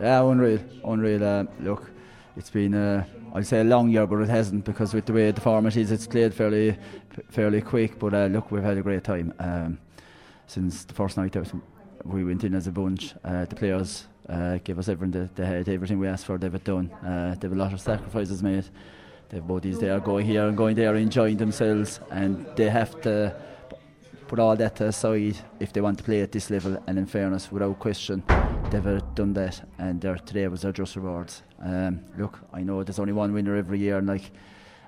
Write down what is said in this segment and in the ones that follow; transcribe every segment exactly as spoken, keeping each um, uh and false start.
Yeah, unreal, unreal. Uh, look, it's been, uh, I'd say, a long year, but it hasn't, because with the way the format is, it's played fairly, fairly quick. But uh, look, we've had a great time um, since the first night out. We went in as a bunch. Uh, the players uh, gave us everything that they had, everything we asked for. They've done. Uh, they've a lot of sacrifices made. Their bodies, they are going here and going there, enjoying themselves, and they have to put all that aside if they want to play at this level. And in fairness, without question, they've done that, and their, today was their just rewards. Um, look, I know there's only one winner every year, and like,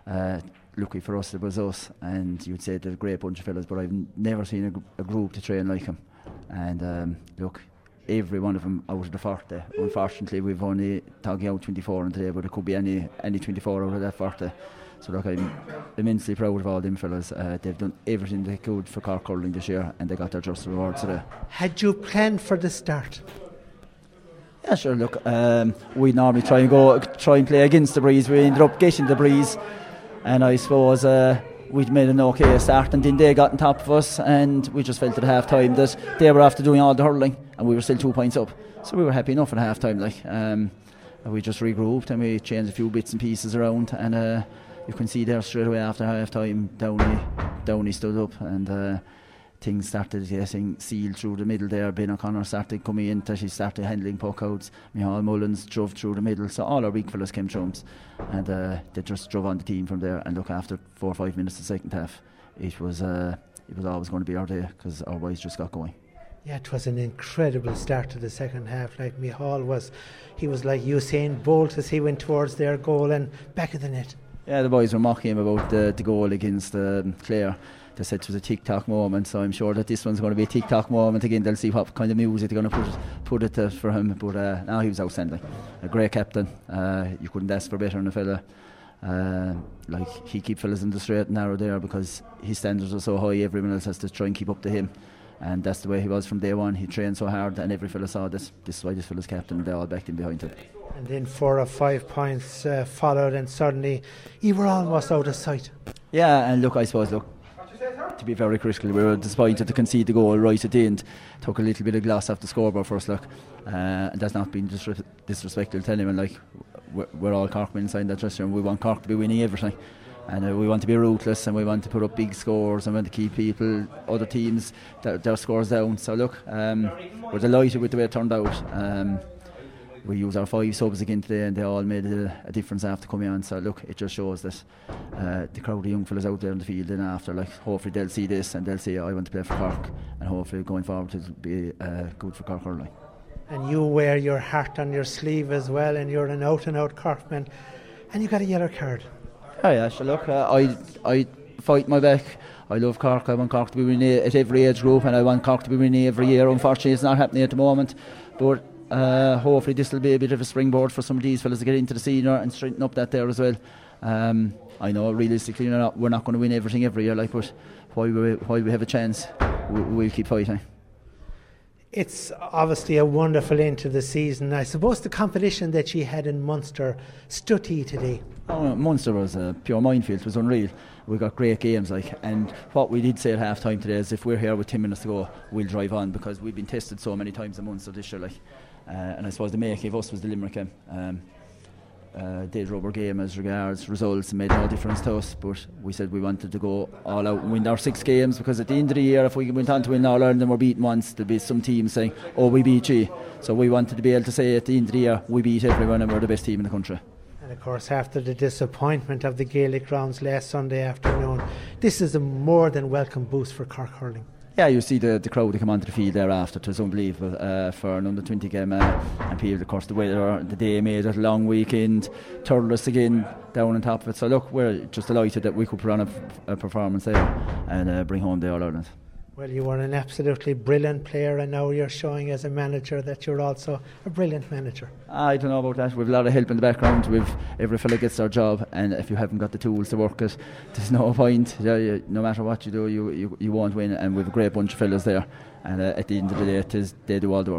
uh, lucky for us, it was us. And you'd say they're a great bunch of fellas, but I've n never seen a, gr a group to train like them. And um, look, every one of them out of the forty. Unfortunately, we've only talking out twenty-four on today, but it could be any any twenty-four out of that forty. So look, I'm immensely proud of all them fellas. Uh, they've done everything they could for Cork hurling this year, and they got their just rewards today. Had you planned for the start? Yeah, sure. Look, um, we normally try and go try and play against the breeze. We ended up getting the breeze, and I suppose Uh, we'd made an okay start, and then they got on top of us, and we just felt at half time that they were after doing all the hurling, and we were still two points up, so we were happy enough at half time. Like, um, we just regrouped and we changed a few bits and pieces around, and uh, you can see there straight away after half time, Downey, Downey stood up, and uh, things started getting sealed through the middle there. Ben O'Connor started coming in, she started handling puck outs. Michal Mullins drove through the middle, so all our big fellas came through, and uh, they just drove on the team from there. And look, after four or five minutes of the second half, it was uh, it was always going to be our day, because our boys just got going. Yeah, it was an incredible start to the second half. Like, Michal was, he was like Usain Bolt as he went towards their goal and back of the net. Yeah, the boys were mocking him about the, the goal against um, Clare. They said it was a tick-tock moment, so I'm sure that this one's going to be a tick-tock moment again. They'll see what kind of music they're going to put it, put it uh, for him. But uh, no, he was outstanding. A great captain. Uh, you couldn't ask for better than a fella. Uh, like, he keep fellas in the straight and narrow there, because his standards are so high, everyone else has to try and keep up to him. And that's the way he was from day one. He trained so hard, and every fella saw this. This is why this fella's captain, and they all backed him behind him. And then four or five points uh, followed, and suddenly he were almost out of sight. Yeah, and look, I suppose, look, to be very critical, we were disappointed to concede the goal right at the end. Took a little bit of glass off the scoreboard for us, look. Uh, and that's not been disres disrespectful to anyone. Like, we're, we're all Corkmen inside that dressing room. We want Cork to be winning everything. And uh, we want to be ruthless, and we want to put up big scores, and we want to keep people, other teams, th their scores down. So look, um, we're delighted with the way it turned out. Um, we used our five subs again today, and they all made a, a difference after coming on. So look, it just shows that uh, the crowd of young fellas out there in the field and after, like, hopefully they'll see this and they'll say, oh, I want to play for Cork, and hopefully going forward it'll be uh, good for Cork hurling. And you wear your heart on your sleeve as well, and you're an out and out Corkman, and you got a yellow card. Oh yeah, so look, uh, I, I fight my back. I love Cork. I want Cork to be winning at every age group, and I want Cork to be winning every year. Unfortunately, it's not happening at the moment, but Uh, hopefully this will be a bit of a springboard for some of these fellas to get into the senior and straighten up that there as well. Um, I know realistically you know, we're not going to win everything every year, like, but while we, while we have a chance, we, we'll keep fighting. It's obviously a wonderful end to the season. I suppose the competition that she had in Munster stood to you today. Oh, Munster was a pure minefield. It was unreal. We got great games, like, and what we did say at half time today is if we're here with ten minutes to go, we'll drive on, because we've been tested so many times in Munster this year, like. Uh, and I suppose the making of us was the Limerick game. Um, uh, they drove our game as regards results and made no difference to us, but we said we wanted to go all out and win our six games, because at the end of the year, if we went on to win All Ireland and we're beaten once, there'll be some teams saying, oh, we beat you. So we wanted to be able to say at the end of the year, we beat everyone and we're the best team in the country. And of course, after the disappointment of the Gaelic rounds last Sunday afternoon, this is a more than welcome boost for Cork hurling. Yeah, you see the, the crowd that come onto the field thereafter. It was unbelievable uh, for an under twenty game. Uh, and people, of course, the weather, the day made it a long weekend. Turles again down on top of it. So, look, we're just delighted that we could put on a, a performance there and uh, bring home the All Ireland. Well, you were an absolutely brilliant player, and now you're showing as a manager that you're also a brilliant manager. I don't know about that. We've a lot of help in the background. We've every fella gets their job, and if you haven't got the tools to work it, there's no point. No matter what you do, you, you, you won't win, and we've a great bunch of fellas there, and uh, at the end of the day, it is, they do all the work.